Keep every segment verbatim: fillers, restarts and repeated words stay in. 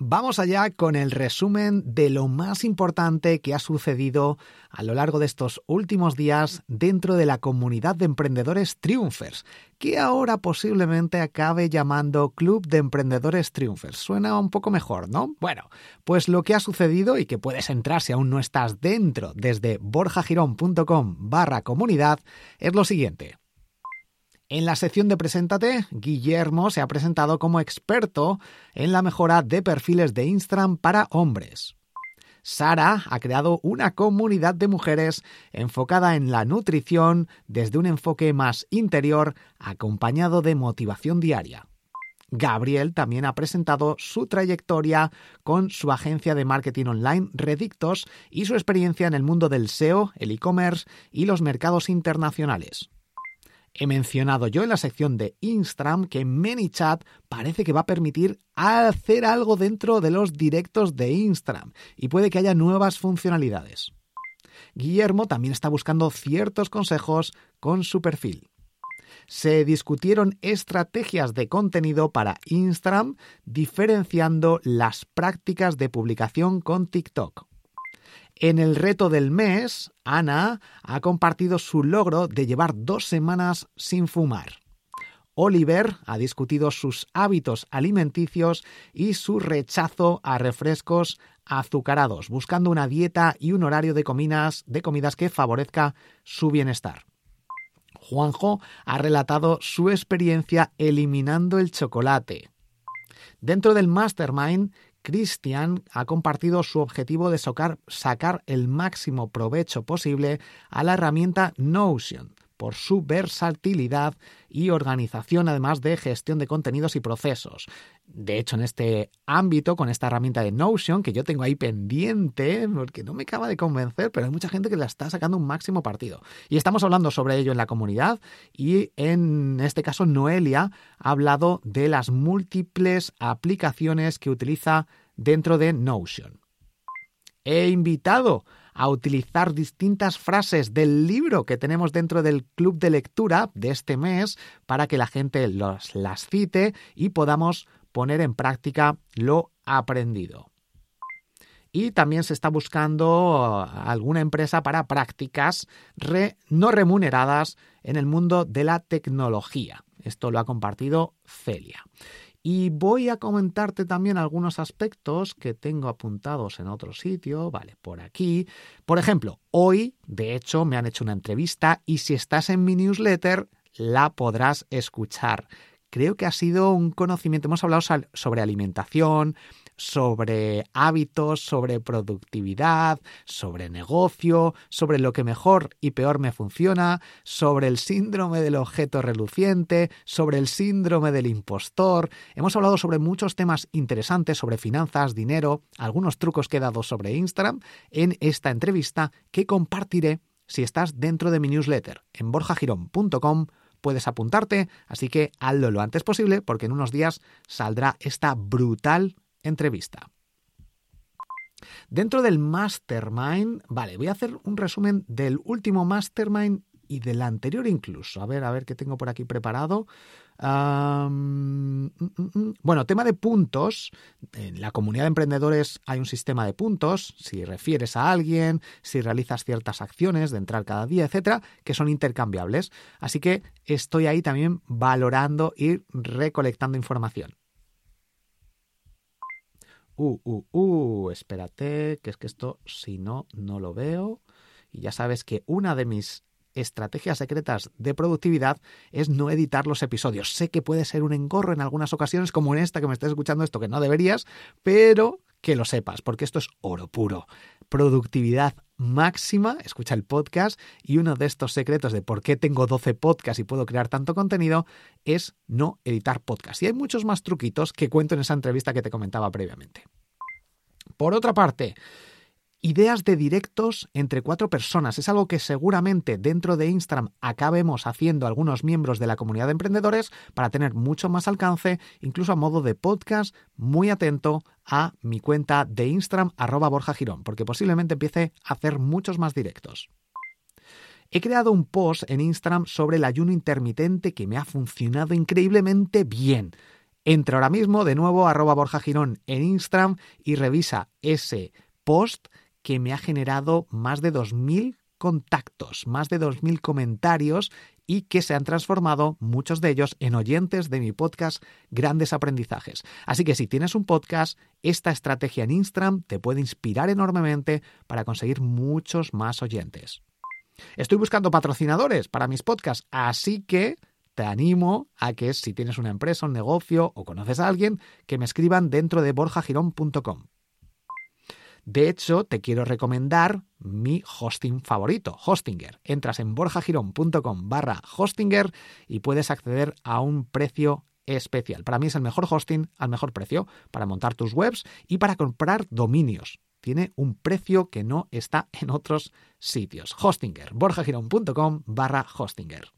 Vamos allá con el resumen de lo más importante que ha sucedido a lo largo de estos últimos días dentro de la comunidad de emprendedores Triunfers, que ahora posiblemente acabe llamando Club de Emprendedores Triunfers. Suena un poco mejor, ¿no? Bueno, pues lo que ha sucedido y que puedes entrar si aún no estás dentro desde borja girón punto com barra comunidad es lo siguiente. En la sección de Preséntate, Guillermo se ha presentado como experto en la mejora de perfiles de Instagram para hombres. Sara ha creado una comunidad de mujeres enfocada en la nutrición desde un enfoque más interior, acompañado de motivación diaria. Gabriel también ha presentado su trayectoria con su agencia de marketing online Redictos y su experiencia en el mundo del S E O, el e-commerce y los mercados internacionales. He mencionado yo en la sección de Instagram que ManyChat parece que va a permitir hacer algo dentro de los directos de Instagram y puede que haya nuevas funcionalidades. Guillermo también está buscando ciertos consejos con su perfil. Se discutieron estrategias de contenido para Instagram diferenciando las prácticas de publicación con TikTok. En el reto del mes, Ana ha compartido su logro de llevar dos semanas sin fumar. Oliver ha discutido sus hábitos alimenticios y su rechazo a refrescos azucarados, buscando una dieta y un horario de comidas, de comidas que favorezca su bienestar. Juanjo ha relatado su experiencia eliminando el chocolate. Dentro del Mastermind, Cristian ha compartido su objetivo de socar, sacar el máximo provecho posible a la herramienta Notion por su versatilidad y organización, además de gestión de contenidos y procesos. De hecho, en este ámbito, con esta herramienta de Notion, que yo tengo ahí pendiente, porque no me acaba de convencer, pero hay mucha gente que la está sacando un máximo partido. Y estamos hablando sobre ello en la comunidad, y en este caso Noelia ha hablado de las múltiples aplicaciones que utiliza dentro de Notion. He invitado a utilizar distintas frases del libro que tenemos dentro del club de lectura de este mes para que la gente los, las cite y podamos poner en práctica lo aprendido. Y también se está buscando alguna empresa para prácticas re, no remuneradas en el mundo de la tecnología. Esto lo ha compartido Celia. Y voy a comentarte también algunos aspectos que tengo apuntados en otro sitio, vale, por aquí. Por ejemplo, hoy, de hecho, me han hecho una entrevista y si estás en mi newsletter, la podrás escuchar. Creo que ha sido un conocimiento, hemos hablado sobre alimentación, sobre hábitos, sobre productividad, sobre negocio, sobre lo que mejor y peor me funciona, sobre el síndrome del objeto reluciente, sobre el síndrome del impostor. Hemos hablado sobre muchos temas interesantes, sobre finanzas, dinero, algunos trucos que he dado sobre Instagram en esta entrevista que compartiré si estás dentro de mi newsletter en borja girón punto com. Puedes apuntarte, así que hazlo lo antes posible porque en unos días saldrá esta brutal entrevista. Dentro del Mastermind, vale, voy a hacer un resumen del último Mastermind y del anterior incluso. A ver, a ver qué tengo por aquí preparado. Um, mm, mm, bueno, tema de puntos. En la comunidad de emprendedores hay un sistema de puntos, si refieres a alguien, si realizas ciertas acciones de entrar cada día, etcétera, que son intercambiables. Así que estoy ahí también valorando y recolectando información. Uh, uh, uh, espérate, que es que esto, si no, no lo veo. Y ya sabes que una de mis estrategias secretas de productividad es no editar los episodios. Sé que puede ser un engorro en algunas ocasiones, como en esta que me estás escuchando esto, que no deberías, pero que lo sepas, porque esto es oro puro. Productividad máxima, escucha el podcast, y uno de estos secretos de por qué tengo doce podcasts y puedo crear tanto contenido es no editar podcasts. Y hay muchos más truquitos que cuento en esa entrevista que te comentaba previamente. Por otra parte, ideas de directos entre cuatro personas. Es algo que seguramente dentro de Instagram acabemos haciendo algunos miembros de la comunidad de emprendedores para tener mucho más alcance, incluso a modo de podcast. Muy atento a mi cuenta de Instagram, arroba Borja Girón, porque posiblemente empiece a hacer muchos más directos. He creado un post en Instagram sobre el ayuno intermitente que me ha funcionado increíblemente bien. Entra ahora mismo de nuevo, arroba Borja Girón en Instagram y revisa ese post que me ha generado más de dos mil contactos, más de dos mil comentarios y que se han transformado muchos de ellos en oyentes de mi podcast Grandes Aprendizajes. Así que si tienes un podcast, esta estrategia en Instagram te puede inspirar enormemente para conseguir muchos más oyentes. Estoy buscando patrocinadores para mis podcasts, así que te animo a que si tienes una empresa, un negocio o conoces a alguien, que me escriban dentro de borja girón punto com. De hecho, te quiero recomendar mi hosting favorito, Hostinger. Entras en borjagirón.com barra Hostinger y puedes acceder a un precio especial. Para mí es el mejor hosting al mejor precio para montar tus webs y para comprar dominios. Tiene un precio que no está en otros sitios. Hostinger, borjagirón.com barra Hostinger.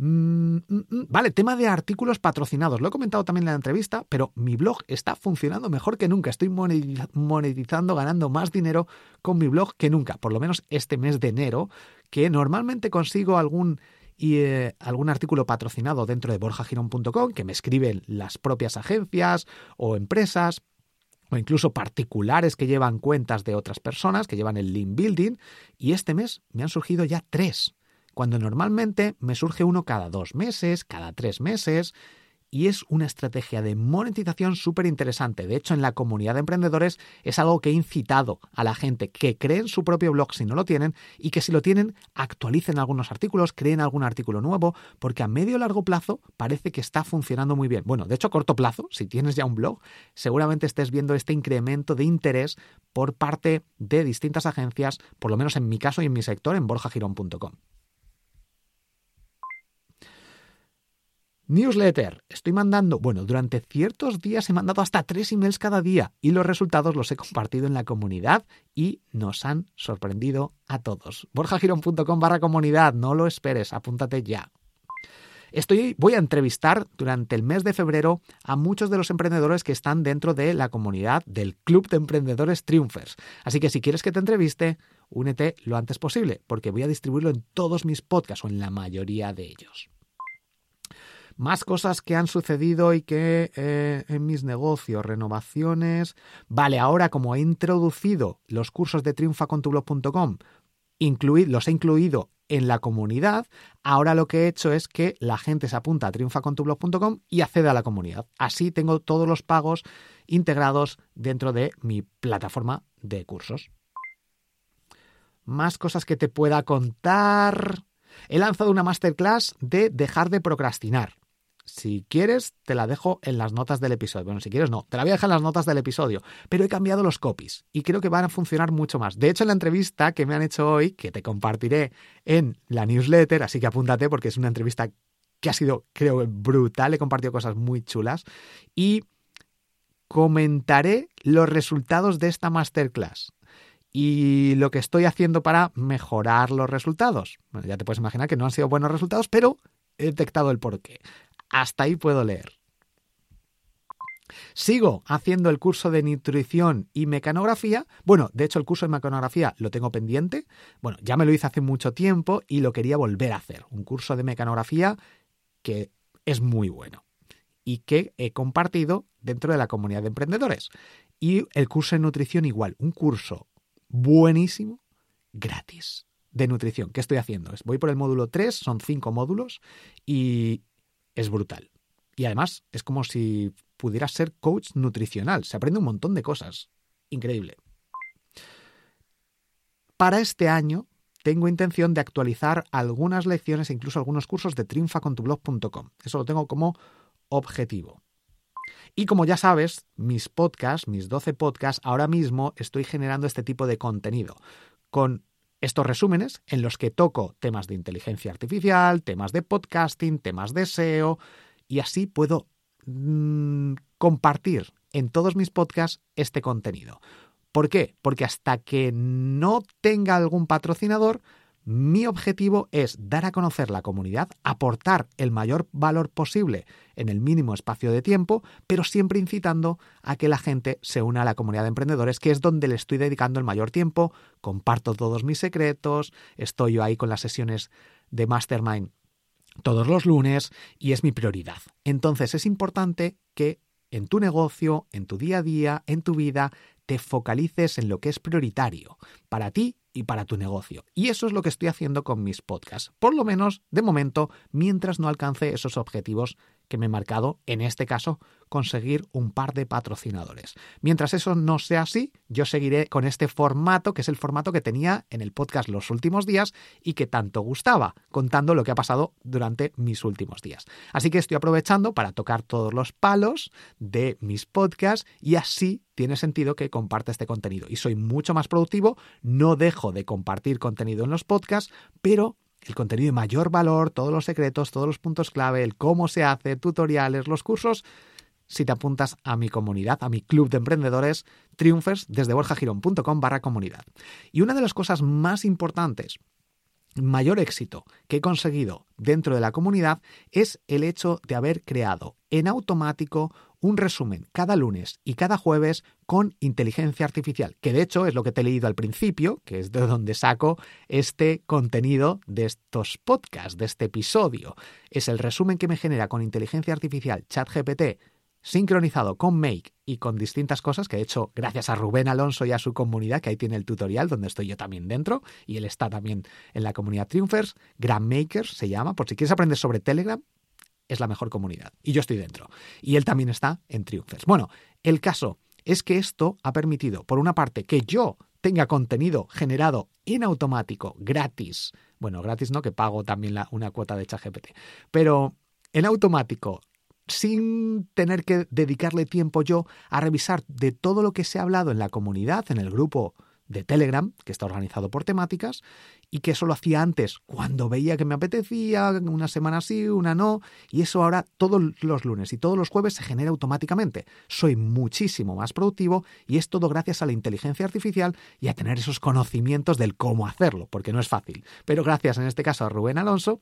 Vale, tema de artículos patrocinados. Lo he comentado también en la entrevista, pero mi blog está funcionando mejor que nunca. Estoy monetizando, ganando más dinero con mi blog que nunca, por lo menos este mes de enero, que normalmente consigo algún, eh, algún artículo patrocinado dentro de borja girón punto com, que me escriben las propias agencias o empresas, o incluso particulares que llevan cuentas de otras personas, que llevan el link building, y este mes me han surgido ya tres. Cuando normalmente me surge uno cada dos meses, cada tres meses, y es una estrategia de monetización súper interesante. De hecho, en la comunidad de emprendedores es algo que he incitado a la gente que creen su propio blog si no lo tienen y que si lo tienen actualicen algunos artículos, creen algún artículo nuevo, porque a medio o largo plazo parece que está funcionando muy bien. Bueno, de hecho, a corto plazo, si tienes ya un blog, seguramente estés viendo este incremento de interés por parte de distintas agencias, por lo menos en mi caso y en mi sector, en borja girón punto com. Newsletter. Estoy mandando, bueno, durante ciertos días he mandado hasta tres emails cada día y los resultados los he compartido en la comunidad y nos han sorprendido a todos. borjagirón.com barra comunidad, no lo esperes, apúntate ya. Estoy, voy a entrevistar durante el mes de febrero a muchos de los emprendedores que están dentro de la comunidad del Club de Emprendedores Triunfers. Así que si quieres que te entreviste, únete lo antes posible, porque voy a distribuirlo en todos mis podcasts o en la mayoría de ellos. Más cosas que han sucedido y que eh, en mis negocios, renovaciones. Vale, ahora como he introducido los cursos de triunfa con tu blog punto com, incluid, los he incluido en la comunidad, ahora lo que he hecho es que la gente se apunta a triunfa con tu blog punto com y accede a la comunidad. Así tengo todos los pagos integrados dentro de mi plataforma de cursos. Más cosas que te pueda contar. He lanzado una masterclass de dejar de procrastinar. Si quieres, te la dejo en las notas del episodio. Bueno, si quieres no, te la voy a dejar en las notas del episodio. Pero he cambiado los copies y creo que van a funcionar mucho más. De hecho, en la entrevista que me han hecho hoy, que te compartiré en la newsletter, así que apúntate porque es una entrevista que ha sido, creo, brutal. He compartido cosas muy chulas y comentaré los resultados de esta masterclass y lo que estoy haciendo para mejorar los resultados. Bueno, ya te puedes imaginar que no han sido buenos resultados, pero he detectado el porqué. Hasta ahí puedo leer. Sigo haciendo el curso de nutrición y mecanografía. Bueno, de hecho el curso de mecanografía lo tengo pendiente. Bueno, ya me lo hice hace mucho tiempo y lo quería volver a hacer. Un curso de mecanografía que es muy bueno y que he compartido dentro de la comunidad de emprendedores. Y el curso de nutrición igual, un curso buenísimo, gratis, de nutrición. ¿Qué estoy haciendo? Voy por el módulo tres, son cinco módulos y es brutal. Y además es como si pudieras ser coach nutricional. Se aprende un montón de cosas. Increíble. Para este año tengo intención de actualizar algunas lecciones e incluso algunos cursos de triunfa con tu blog punto com. Eso lo tengo como objetivo. Y como ya sabes, mis podcasts, mis doce podcasts, ahora mismo estoy generando este tipo de contenido con estos resúmenes en los que toco temas de inteligencia artificial, temas de podcasting, temas de S E O, y así puedo mmm, compartir en todos mis podcasts este contenido. ¿Por qué? Porque hasta que no tenga algún patrocinador, mi objetivo es dar a conocer la comunidad, aportar el mayor valor posible en el mínimo espacio de tiempo, pero siempre incitando a que la gente se una a la comunidad de emprendedores, que es donde le estoy dedicando el mayor tiempo. Comparto todos mis secretos, estoy yo ahí con las sesiones de Mastermind todos los lunes y es mi prioridad. Entonces es importante que en tu negocio, en tu día a día, en tu vida, te focalices en lo que es prioritario para ti y para tu negocio. Y eso es lo que estoy haciendo con mis podcasts, por lo menos de momento, mientras no alcance esos objetivos que me he marcado, en este caso, conseguir un par de patrocinadores. Mientras eso no sea así, yo seguiré con este formato, que es el formato que tenía en el podcast los últimos días y que tanto gustaba, contando lo que ha pasado durante mis últimos días. Así que estoy aprovechando para tocar todos los palos de mis podcasts y así tiene sentido que comparte este contenido. Y soy mucho más productivo, no dejo de compartir contenido en los podcasts, pero el contenido de mayor valor, todos los secretos, todos los puntos clave, el cómo se hace, tutoriales, los cursos, si te apuntas a mi comunidad, a mi club de emprendedores Triunfers desde borja girón punto com barra comunidad. Y una de las cosas más importantes, mayor éxito que he conseguido dentro de la comunidad es el hecho de haber creado en automático un resumen cada lunes y cada jueves con inteligencia artificial, que de hecho es lo que te he leído al principio, que es de donde saco este contenido de estos podcasts, de este episodio. Es el resumen que me genera con inteligencia artificial ChatGPT, sincronizado con Make y con distintas cosas que he hecho gracias a Rubén Alonso y a su comunidad, que ahí tiene el tutorial donde estoy yo también dentro y él está también en la comunidad Triunfers. Grandmakers se llama, por si quieres aprender sobre Telegram, es la mejor comunidad y yo estoy dentro. Y él también está en Triunfers. Bueno, el caso es que esto ha permitido, por una parte, que yo tenga contenido generado en automático, gratis. Bueno, gratis no, que pago también la, una cuota de ChatGPT, pero en automático, sin tener que dedicarle tiempo yo a revisar de todo lo que se ha hablado en la comunidad, en el grupo de Telegram, que está organizado por temáticas, y que eso lo hacía antes cuando veía que me apetecía, una semana sí, una no, y eso ahora todos los lunes y todos los jueves se genera automáticamente. Soy muchísimo más productivo y es todo gracias a la inteligencia artificial y a tener esos conocimientos del cómo hacerlo, porque no es fácil. Pero gracias en este caso a Rubén Alonso,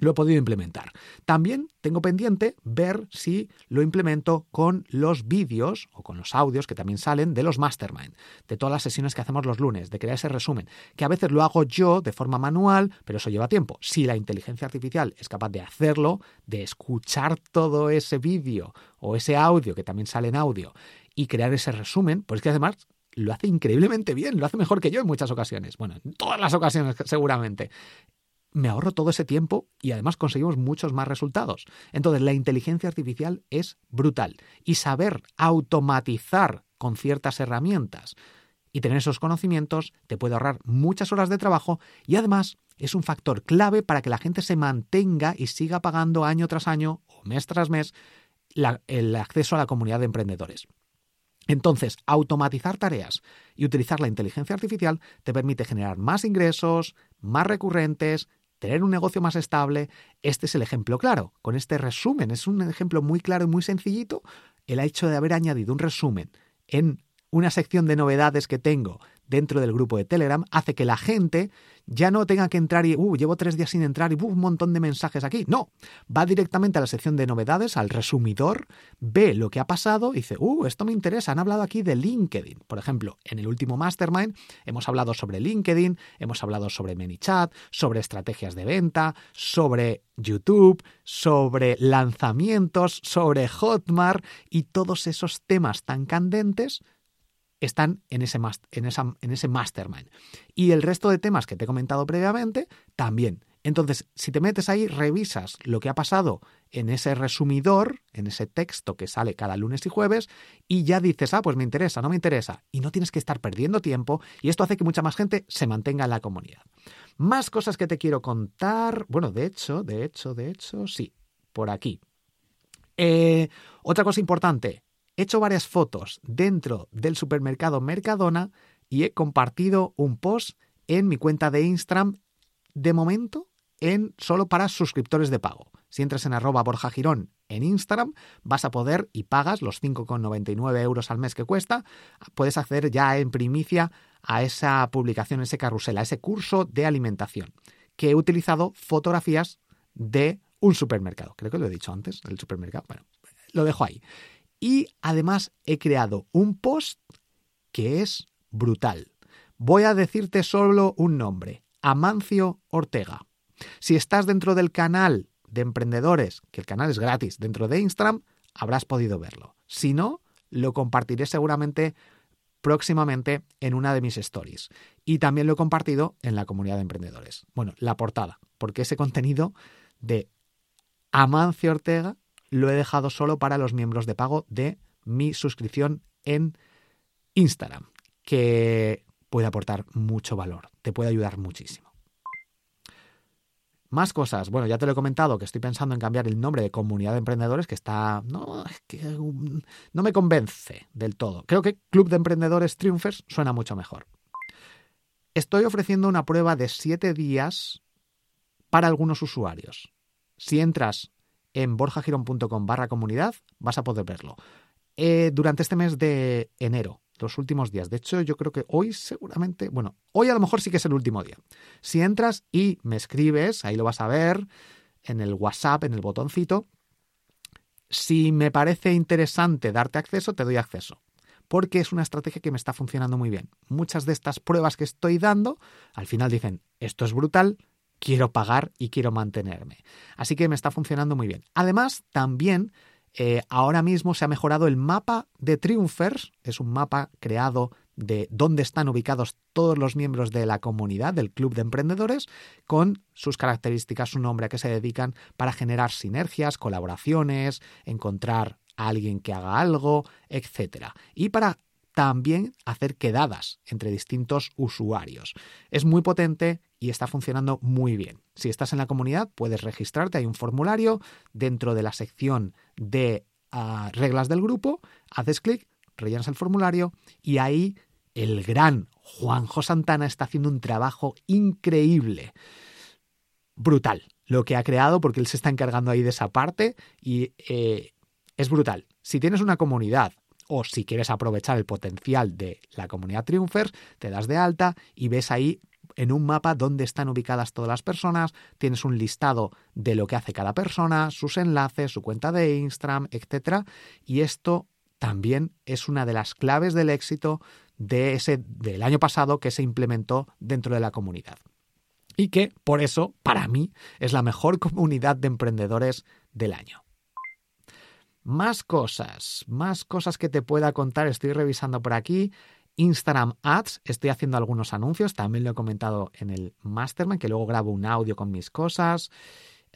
lo he podido implementar. También tengo pendiente ver si lo implemento con los vídeos o con los audios que también salen de los Mastermind, de todas las sesiones que hacemos los lunes, de crear ese resumen, que a veces lo hago yo de forma manual, pero eso lleva tiempo. Si la inteligencia artificial es capaz de hacerlo, de escuchar todo ese vídeo o ese audio, que también sale en audio, y crear ese resumen, pues es que además lo hace increíblemente bien, lo hace mejor que yo en muchas ocasiones. Bueno, en todas las ocasiones seguramente. Me ahorro todo ese tiempo y además conseguimos muchos más resultados. Entonces, la inteligencia artificial es brutal. Y saber automatizar con ciertas herramientas y tener esos conocimientos te puede ahorrar muchas horas de trabajo y además es un factor clave para que la gente se mantenga y siga pagando año tras año o mes tras mes la, el acceso a la comunidad de emprendedores. Entonces, automatizar tareas y utilizar la inteligencia artificial te permite generar más ingresos, más recurrentes, tener un negocio más estable. Este es el ejemplo claro. Con este resumen, es un ejemplo muy claro y muy sencillito. El hecho de haber añadido un resumen en una sección de novedades que tengo dentro del grupo de Telegram hace que la gente ya no tenga que entrar y uh, llevo tres días sin entrar y uh, un montón de mensajes aquí. No, va directamente a la sección de novedades, al resumidor, ve lo que ha pasado y dice, uh, esto me interesa, han hablado aquí de LinkedIn. Por ejemplo, en el último Mastermind hemos hablado sobre LinkedIn, hemos hablado sobre ManyChat, sobre estrategias de venta, sobre YouTube, sobre lanzamientos, sobre Hotmart y todos esos temas tan candentes están en ese, en, esa, en ese Mastermind. Y el resto de temas que te he comentado previamente también Entonces, si te metes ahí, revisas lo que ha pasado en ese resumidor, en ese texto que sale cada lunes y jueves, y ya dices, ah, pues me interesa, no me interesa. Y no tienes que estar perdiendo tiempo, y esto hace que mucha más gente se mantenga en la comunidad. Más cosas que te quiero contar. Bueno, de hecho, de hecho, de hecho, sí, por aquí. Eh, otra cosa importante. He hecho varias fotos dentro del supermercado Mercadona y he compartido un post en mi cuenta de Instagram, de momento, en solo para suscriptores de pago. Si entras en arroba Borja Girón en Instagram, vas a poder, y pagas los cinco con noventa y nueve euros al mes que cuesta, puedes acceder ya en primicia a esa publicación, ese carrusel, a ese curso de alimentación, que he utilizado fotografías de un supermercado. Creo que lo he dicho antes, del supermercado. Bueno, lo dejo ahí. Y además he creado un post que es brutal. Voy a decirte solo un nombre: Amancio Ortega. Si estás dentro del canal de emprendedores, que el canal es gratis dentro de Instagram, habrás podido verlo. Si no, lo compartiré seguramente próximamente en una de mis stories. Y también lo he compartido en la comunidad de emprendedores. Bueno, la portada, porque ese contenido de Amancio Ortega lo he dejado solo para los miembros de pago de mi suscripción en Instagram, que puede aportar mucho valor, te puede ayudar muchísimo. Más cosas. Bueno, ya te lo he comentado, que estoy pensando en cambiar el nombre de Comunidad de Emprendedores, que está... No, es que no me convence del todo. Creo que Club de Emprendedores Triunfers suena mucho mejor. Estoy ofreciendo una prueba de siete días para algunos usuarios. Si entras en borjagirón.com barra comunidad, vas a poder verlo. Eh, durante este mes de enero, los últimos días. De hecho, yo creo que hoy seguramente... Bueno, hoy a lo mejor sí que es el último día. Si entras y me escribes, ahí lo vas a ver, en el WhatsApp, en el botoncito. Si me parece interesante darte acceso, te doy acceso. Porque es una estrategia que me está funcionando muy bien. Muchas de estas pruebas que estoy dando, al final dicen, esto es brutal, quiero pagar y quiero mantenerme. Así que me está funcionando muy bien. Además, también eh, ahora mismo se ha mejorado el mapa de Triunfers. Es un mapa creado de dónde están ubicados todos los miembros de la comunidad, del Club de Emprendedores, con sus características, su nombre, a qué se dedican, para generar sinergias, colaboraciones, encontrar a alguien que haga algo, etcétera. Y para también hacer quedadas entre distintos usuarios. Es muy potente y está funcionando muy bien. Si estás en la comunidad, puedes registrarte. Hay un formulario dentro de la sección de uh, reglas del grupo. Haces clic, rellenas el formulario y ahí el gran Juanjo Santana está haciendo un trabajo increíble. Brutal lo que ha creado, porque él se está encargando ahí de esa parte y eh, es brutal. Si tienes una comunidad o si quieres aprovechar el potencial de la comunidad Triunfers, te das de alta y ves ahí en un mapa dónde están ubicadas todas las personas, tienes un listado de lo que hace cada persona, sus enlaces, su cuenta de Instagram, etcétera. Y esto también es una de las claves del éxito de ese, del año pasado, que se implementó dentro de la comunidad. Y que, por eso, para mí, es la mejor comunidad de emprendedores del año. Más cosas, más cosas que te pueda contar. Estoy revisando por aquí. Instagram Ads, estoy haciendo algunos anuncios. También lo he comentado en el Mastermind, que luego grabo un audio con mis cosas.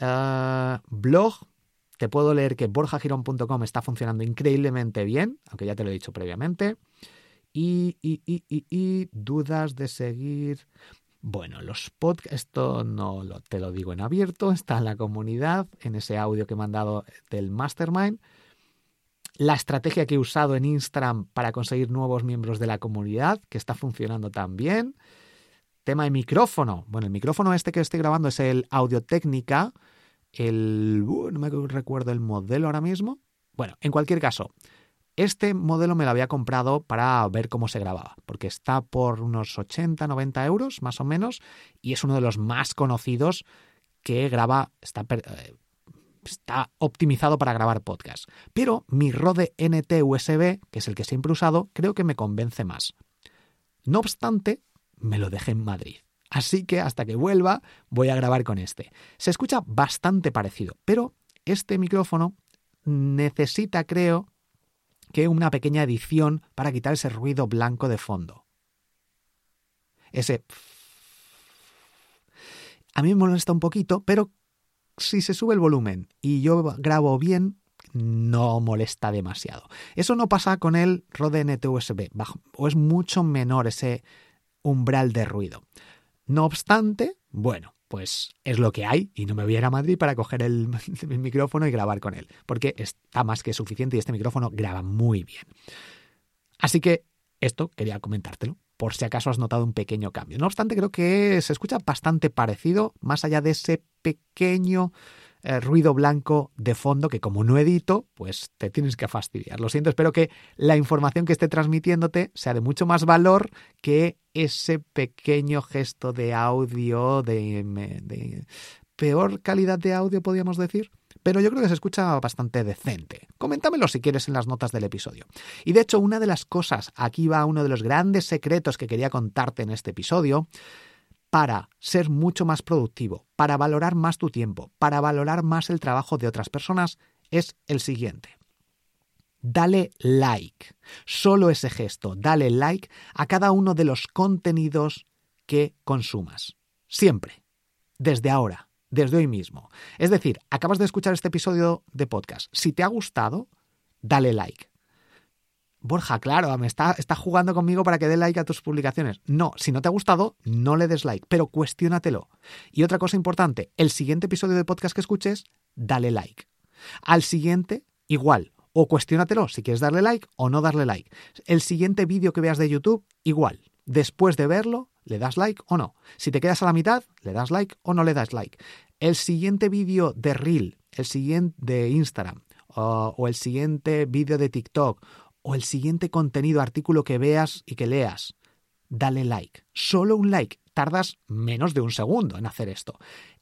Uh, blog, te puedo leer que borjagirón punto com está funcionando increíblemente bien, aunque ya te lo he dicho previamente. Y, y, y, y, y dudas de seguir... Bueno, los podcasts, esto no lo, te lo digo en abierto, está en la comunidad, en ese audio que he mandado del Mastermind. La estrategia que he usado en Instagram para conseguir nuevos miembros de la comunidad, que está funcionando también. Tema de micrófono. Bueno, el micrófono este que estoy grabando es el Audio-Technica, el... Uh, no me recuerdo el modelo ahora mismo. Bueno, en cualquier caso, este modelo me lo había comprado para ver cómo se grababa, porque está por unos ochenta, noventa euros, más o menos, y es uno de los más conocidos que graba, está, está optimizado para grabar podcast. Pero mi Rode N T U S B, que es el que siempre he usado, creo que me convence más. No obstante, me lo dejé en Madrid. Así que hasta que vuelva voy a grabar con este. Se escucha bastante parecido, pero este micrófono necesita, creo, que una pequeña edición para quitar ese ruido blanco de fondo. Ese... A mí me molesta un poquito, pero si se sube el volumen y yo grabo bien, no molesta demasiado. Eso no pasa con el Rode N T U S B, o es mucho menor ese umbral de ruido. No obstante, bueno, pues es lo que hay y no me voy a ir a Madrid para coger el, el micrófono y grabar con él, porque está más que suficiente y este micrófono graba muy bien. Así que esto quería comentártelo, por si acaso has notado un pequeño cambio. No obstante, creo que se escucha bastante parecido, más allá de ese pequeño eh, ruido blanco de fondo que, como no edito, pues te tienes que fastidiar. Lo siento, espero que la información que esté transmitiéndote sea de mucho más valor que ese pequeño gesto de audio, de, de peor calidad de audio, podríamos decir. Pero yo creo que se escucha bastante decente. Coméntamelo si quieres en las notas del episodio. Y de hecho, una de las cosas, aquí va uno de los grandes secretos que quería contarte en este episodio, para ser mucho más productivo, para valorar más tu tiempo, para valorar más el trabajo de otras personas, es el siguiente. Dale like. Solo ese gesto, dale like a cada uno de los contenidos que consumas. Siempre. Desde ahora. Desde hoy mismo. Es decir, acabas de escuchar este episodio de podcast. Si te ha gustado, dale like. Borja, claro, me está, está jugando conmigo para que dé like a tus publicaciones. No, si no te ha gustado, no le des like, pero cuestiónatelo. Y otra cosa importante, el siguiente episodio de podcast que escuches, dale like. Al siguiente, igual. O cuestiónatelo si quieres darle like o no darle like. El siguiente vídeo que veas de YouTube, igual. Después de verlo, ¿le das like o no? Si te quedas a la mitad, ¿le das like o no le das like? El siguiente vídeo de Reel, el siguiente de Instagram, o, o el siguiente vídeo de TikTok, o el siguiente contenido, artículo que veas y que leas, dale like. Solo un like. Tardas menos de un segundo en hacer esto.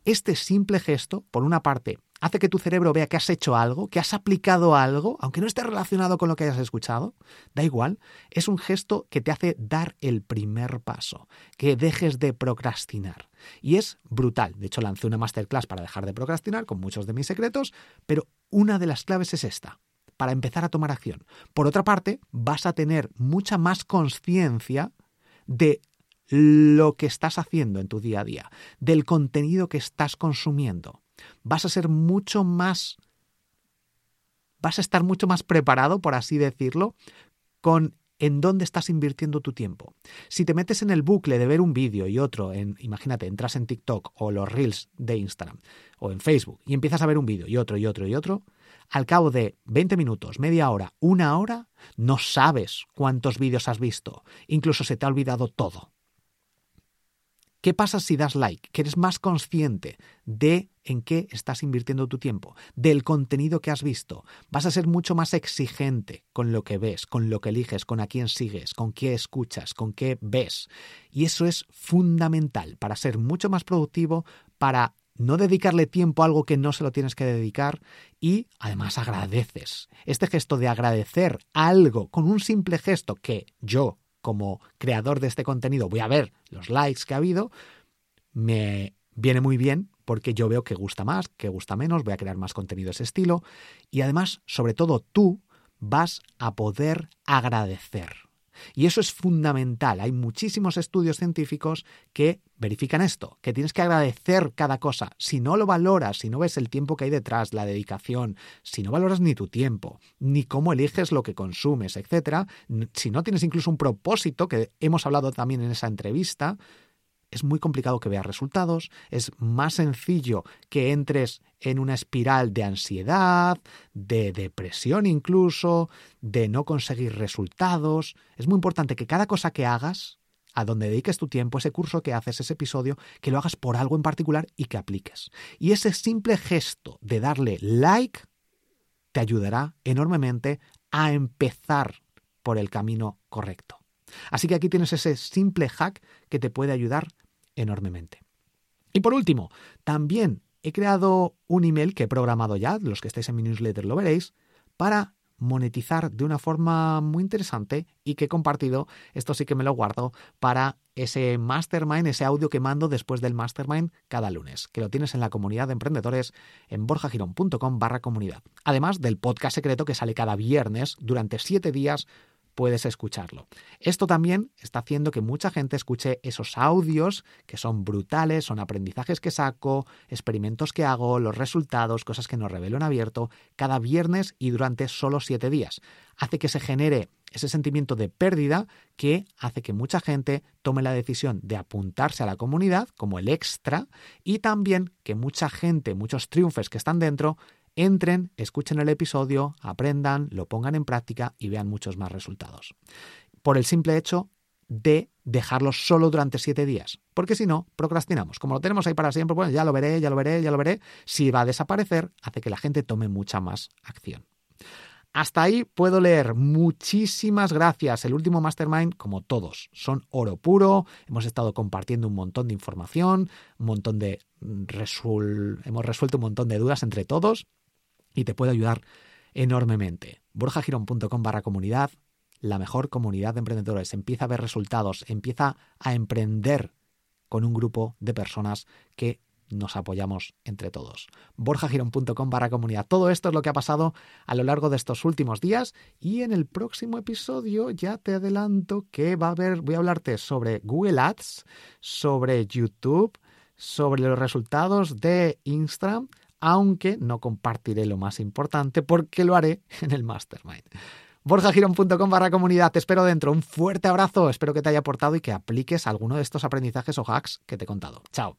Este simple gesto, por una parte, hace que tu cerebro vea que has hecho algo, que has aplicado algo, aunque no esté relacionado con lo que hayas escuchado, da igual, es un gesto que te hace dar el primer paso, que dejes de procrastinar. Y es brutal. De hecho, lancé una masterclass para dejar de procrastinar con muchos de mis secretos, pero una de las claves es esta, para empezar a tomar acción. Por otra parte, vas a tener mucha más conciencia de lo que estás haciendo en tu día a día, del contenido que estás consumiendo. Vas a ser mucho más, vas a estar mucho más preparado, por así decirlo, con en dónde estás invirtiendo tu tiempo. Si te metes en el bucle de ver un vídeo y otro, en, imagínate, entras en TikTok o los Reels de Instagram o en Facebook y empiezas a ver un vídeo y otro y otro y otro, al cabo de veinte minutos, media hora, una hora, no sabes cuántos vídeos has visto. Incluso se te ha olvidado todo. ¿Qué pasa si das like? Que eres más consciente de en qué estás invirtiendo tu tiempo, del contenido que has visto. Vas a ser mucho más exigente con lo que ves, con lo que eliges, con a quién sigues, con qué escuchas, con qué ves. Y eso es fundamental para ser mucho más productivo, para no dedicarle tiempo a algo que no se lo tienes que dedicar y además agradeces. Este gesto de agradecer algo con un simple gesto que yo, como creador de este contenido, voy a ver los likes que ha habido, me viene muy bien porque yo veo que gusta más, que gusta menos, voy a crear más contenido de ese estilo y además, sobre todo tú, vas a poder agradecer. Y eso es fundamental. Hay muchísimos estudios científicos que verifican esto, que tienes que agradecer cada cosa. Si no lo valoras, si no ves el tiempo que hay detrás, la dedicación, si no valoras ni tu tiempo, ni cómo eliges lo que consumes, etcétera, si no tienes incluso un propósito, que hemos hablado también en esa entrevista, es muy complicado que veas resultados, es más sencillo que entres en una espiral de ansiedad, de depresión incluso, de no conseguir resultados. Es muy importante que cada cosa que hagas, a donde dediques tu tiempo, ese curso que haces, ese episodio, que lo hagas por algo en particular y que apliques. Y ese simple gesto de darle like te ayudará enormemente a empezar por el camino correcto. Así que aquí tienes ese simple hack que te puede ayudar enormemente. Y por último, también he creado un email que he programado ya, los que estáis en mi newsletter lo veréis, para monetizar de una forma muy interesante y que he compartido, esto sí que me lo guardo, para ese Mastermind, ese audio que mando después del Mastermind cada lunes, que lo tienes en la comunidad de emprendedores en borjagirón punto com barra comunidad. Además del podcast secreto que sale cada viernes durante siete días puedes escucharlo. Esto también está haciendo que mucha gente escuche esos audios que son brutales, son aprendizajes que saco, experimentos que hago, los resultados, cosas que no revelo en abierto, cada viernes y durante solo siete días. Hace que se genere ese sentimiento de pérdida que hace que mucha gente tome la decisión de apuntarse a la comunidad como el extra, y también que mucha gente, muchos triunfers que están dentro, entren, escuchen el episodio, aprendan, lo pongan en práctica y vean muchos más resultados. Por el simple hecho de dejarlo solo durante siete días, porque si no, procrastinamos. Como lo tenemos ahí para siempre, bueno, ya lo veré, ya lo veré, ya lo veré. Si va a desaparecer, hace que la gente tome mucha más acción. Hasta ahí puedo leer. Muchísimas gracias. El último Mastermind, como todos, son oro puro. Hemos estado compartiendo un montón de información, un montón de resuel... hemos resuelto un montón de dudas entre todos y te puede ayudar enormemente. borjagirón.com barra comunidad, la mejor comunidad de emprendedores. Empieza a ver resultados, empieza a emprender con un grupo de personas que nos apoyamos entre todos. borjagirón.com barra comunidad. Todo esto es lo que ha pasado a lo largo de estos últimos días, y en el próximo episodio ya te adelanto que va a haber, voy a hablarte sobre Google Ads, sobre YouTube, sobre los resultados de Instagram, aunque no compartiré lo más importante porque lo haré en el Mastermind. borjagirón.com barra comunidad. Te espero dentro. Un fuerte abrazo. Espero que te haya aportado y que apliques alguno de estos aprendizajes o hacks que te he contado. Chao.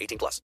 eighteen plus.